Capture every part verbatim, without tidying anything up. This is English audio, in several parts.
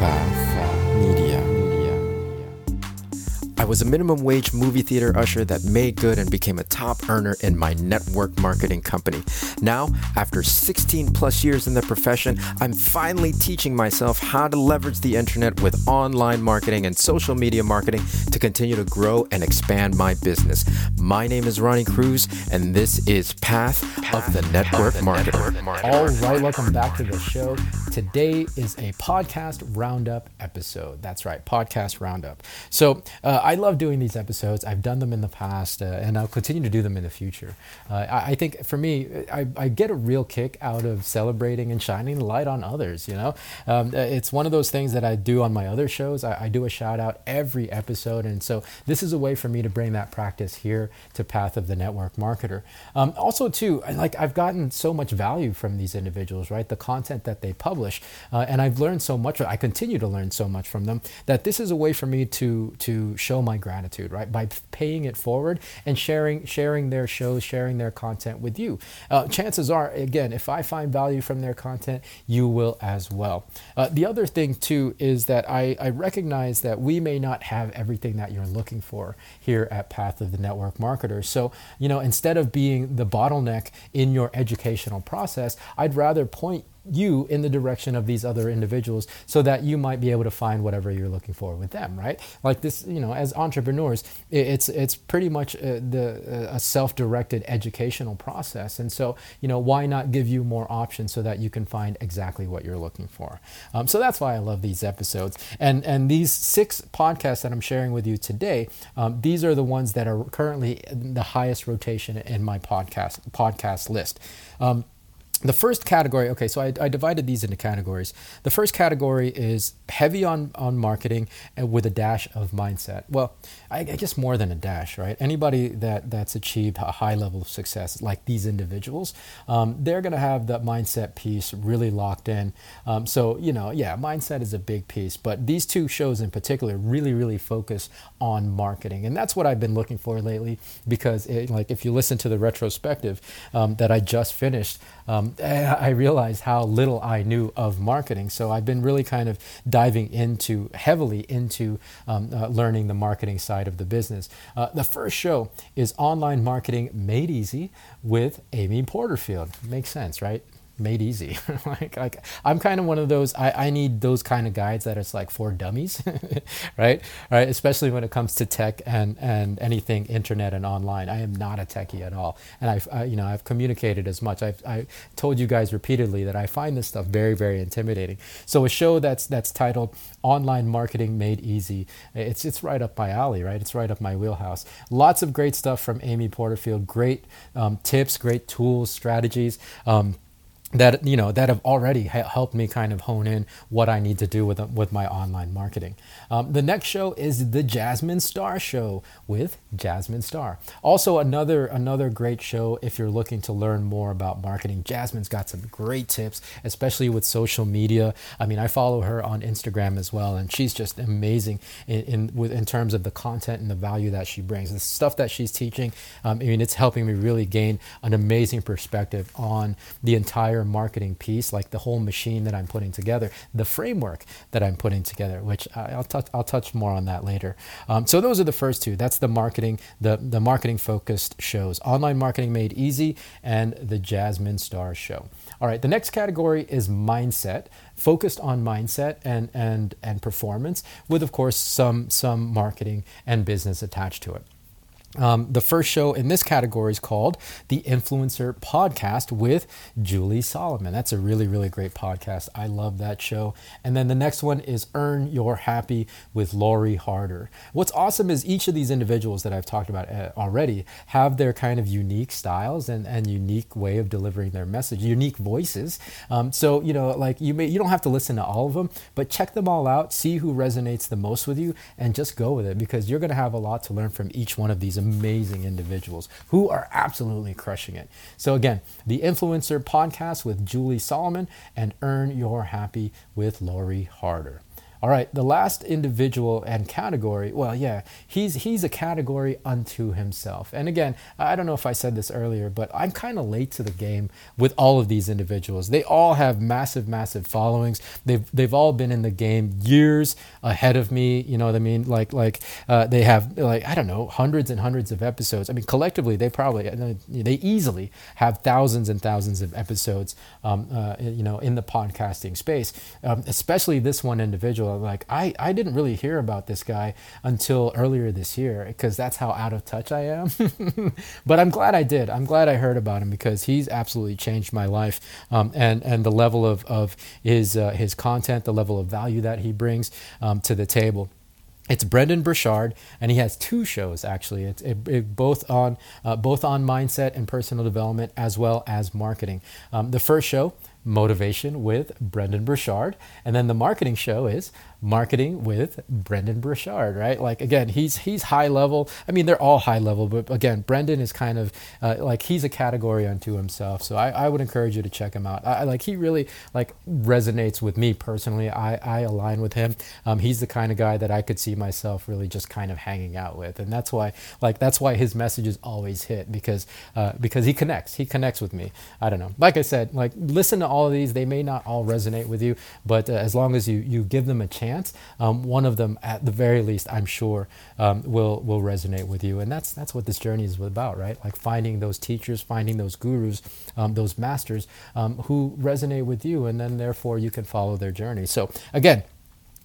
Path Media. I was a minimum wage movie theater usher that made good and became a top earner in my network marketing company. Now, after sixteen plus years in the profession, I'm finally teaching myself how to leverage the internet with online marketing and social media marketing to continue to grow and expand my business. My name is Ronnie Cruz, and this is Path, Path of the Network of the Marketing. Network. All right, welcome back to the show. Today is a podcast roundup episode. That's right, podcast roundup. So uh, I love doing these episodes. I've done them in the past, uh, and I'll continue to do them in the future. Uh, I, I think for me, I, I get a real kick out of celebrating and shining light on others. You know, um, it's one of those things that I do on my other shows. I, I do a shout out every episode, and so this is a way for me to bring that practice here to Path of the Network Marketer. Um, also, too, like I've gotten so much value from these individuals, right? The content that they publish. Uh, and I've learned so much, I continue to learn so much from them, that this is a way for me to to show my gratitude, right? By paying it forward and sharing sharing their shows, sharing their content with you. Uh, chances are, again, if I find value from their content, you will as well. Uh, the other thing too is that I, I recognize that we may not have everything that you're looking for here at Path of the Network Marketer. So, you know, instead of being the bottleneck in your educational process, I'd rather point you in the direction of these other individuals so that you might be able to find whatever you're looking for with them, right? Like this, you know, as entrepreneurs, it's it's pretty much a, the, a self-directed educational process. And so, you know, why not give you more options so that you can find exactly what you're looking for? Um, so that's why I love these episodes. And, and these six podcasts that I'm sharing with you today, um, these are the ones that are currently in the highest rotation in my podcast, podcast list. Um, The first category, okay, so I, I divided these into categories. The first category is heavy on, on marketing and with a dash of mindset. Well, I, I guess more than a dash, right? Anybody that, that's achieved a high level of success, like these individuals, um, they're going to have that mindset piece really locked in. Um, so, you know, yeah, mindset is a big piece, but these two shows in particular really, really focus on marketing. And that's what I've been looking for lately, because it, like if you listen to the retrospective um, that I just finished, um, I realized how little I knew of marketing. So I've been really kind of diving into, heavily into um, uh, learning the marketing side of the business. Uh, the first show is Online Marketing Made Easy with Amy Porterfield. Makes sense, right? Made easy. like, like I'm kind of one of those, I, I need those kind of guides that it's like for dummies, right? All right. Especially when it comes to tech and, and anything internet and online. I am not a techie at all. And I've, I, you know, I've communicated as much. I've I told you guys repeatedly that I find this stuff very, very intimidating. So a show that's, that's titled Online Marketing Made Easy. It's, it's right up my alley, right? It's right up my wheelhouse. Lots of great stuff from Amy Porterfield. Great um, tips, great tools, strategies. Um, that, you know, that have already helped me kind of hone in what I need to do with with my online marketing. Um, the next show is The Jasmine Star Show with Jasmine Star. Also another another great show if you're looking to learn more about marketing. Jasmine's got some great tips, especially with social media. I mean, I follow her on Instagram as well, and she's just amazing in in, with, in terms of the content and the value that she brings. The stuff that she's teaching, um, I mean, it's helping me really gain an amazing perspective on the entire marketing piece, like the whole machine that I'm putting together, the framework that I'm putting together, which I'll touch, I'll touch more on that later. Um, so those are the first two. That's the marketing, the, the marketing focused shows, Online Marketing Made Easy and The Jasmine Star Show. All right. The next category is mindset, focused on mindset and, and, and performance with, of course, some, some marketing and business attached to it. Um, the first show in this category is called The Influencer Podcast with Julie Solomon. That's a really, really great podcast. I love that show. And then the next one is Earn Your Happy with Lori Harder. What's awesome is each of these individuals that I've talked about uh, already have their kind of unique styles and, and unique way of delivering their message, unique voices. Um, so, you know, like you may, you don't have to listen to all of them, but check them all out, see who resonates the most with you, and just go with it, because you're going to have a lot to learn from each one of these amazing individuals who are absolutely crushing it. So again, The Influencer Podcast with Julie Solomon and Earn Your Happy with Lori Harder. All right, the last individual and category, well, yeah, he's he's a category unto himself. And again, I don't know if I said this earlier, but I'm kind of late to the game with all of these individuals. They all have massive, massive followings. They've they've all been in the game years ahead of me, you know what I mean? Like, like uh, they have, like, I don't know, hundreds and hundreds of episodes. I mean, collectively, they probably, they easily have thousands and thousands of episodes, um, uh, you know, in the podcasting space, um, especially this one individual. Like I, I didn't really hear about this guy until earlier this year because that's how out of touch I am. But I'm glad I did. I'm glad I heard about him because he's absolutely changed my life, um, and and the level of of his uh, his content, the level of value that he brings um, to the table. It's Brendon Burchard, and he has two shows actually. It's it, it, both on uh, both on mindset and personal development as well as marketing. Um, the first show, Motivation with Brendon Burchard, and then the marketing show is Marketing with Brendon Burchard, right? Like, again, he's he's high level. I mean, they're all high level, but again, Brendon is kind of uh, like he's a category unto himself. So I, I would encourage you to check him out. I, like he really like resonates with me personally. I, I align with him. Um, he's the kind of guy that I could see myself really just kind of hanging out with, and that's why like that's why his messages always hit because uh, because he connects. He connects with me. I don't know. Like I said, like listen to all of these. They may not all resonate with you, but uh, as long as you you give them a chance. Um, one of them, at the very least, I'm sure, um, will will resonate with you, and that's that's what this journey is about, right? Like finding those teachers, finding those gurus, um, those masters um, who resonate with you, and then therefore you can follow their journey. So again,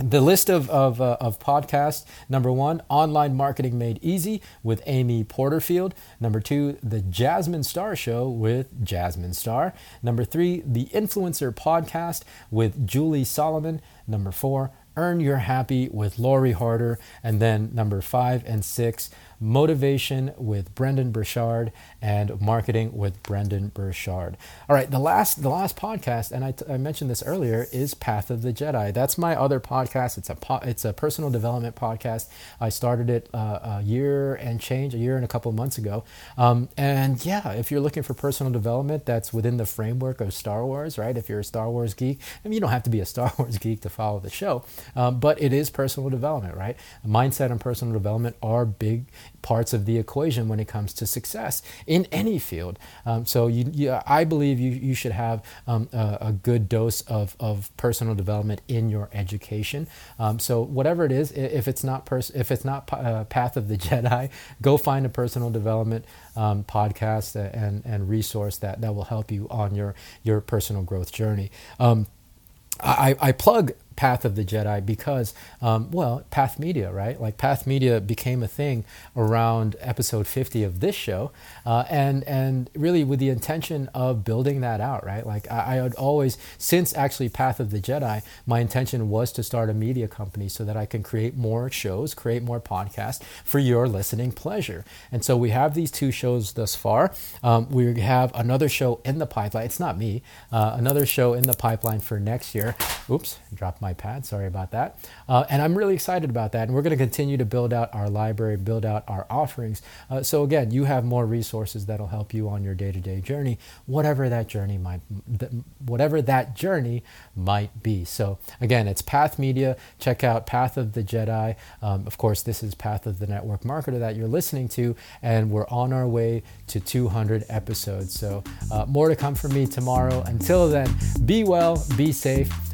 the list of of, uh, of podcasts: number one, Online Marketing Made Easy with Amy Porterfield. Number two, The Jasmine Star Show with Jasmine Star. Number three, The Influencer Podcast with Julie Solomon. Number four, Earn Your Happy with Lori Harder. And then number five and six, Motivation with Brendon Burchard and Marketing with Brendon Burchard. All right, the last the last podcast, and I, t- I mentioned this earlier, is Path of the Jedi. That's my other podcast. It's a po- it's a personal development podcast. I started it uh, a year and change, a year and a couple of months ago. Um, and yeah, if you're looking for personal development, that's within the framework of Star Wars, right? If you're a Star Wars geek, I mean, you don't have to be a Star Wars geek to follow the show, um, but it is personal development, right? Mindset and personal development are big parts of the equation when it comes to success in any field. Um, so you, you, I believe you, you should have um, a, a good dose of, of personal development in your education. Um, so whatever it is, if it's not pers- if it's not uh, Path of the Jedi, go find a personal development um, podcast and, and resource that, that will help you on your, your personal growth journey. Um, I, I plug Path of the Jedi because, um, well, Path Media, right? Like Path Media became a thing around episode fifty of this show, uh, and and really with the intention of building that out, right? Like I, I had always, since actually Path of the Jedi, my intention was to start a media company so that I can create more shows, create more podcasts for your listening pleasure. And so we have these two shows thus far. Um, we have another show in the pipeline. It's not me. Uh, another show in the pipeline for next year. Oops, dropped my pad. Sorry about that. Uh, and I'm really excited about that. And we're going to continue to build out our library, build out our offerings. Uh, so again, you have more resources that'll help you on your day-to-day journey, whatever that journey might, whatever that journey might be. So again, it's Path Media. Check out Path of the Jedi. Um, of course, this is Path of the Network Marketer that you're listening to, and we're on our way to two hundred episodes. So uh, more to come from me tomorrow. Until then, be well, be safe.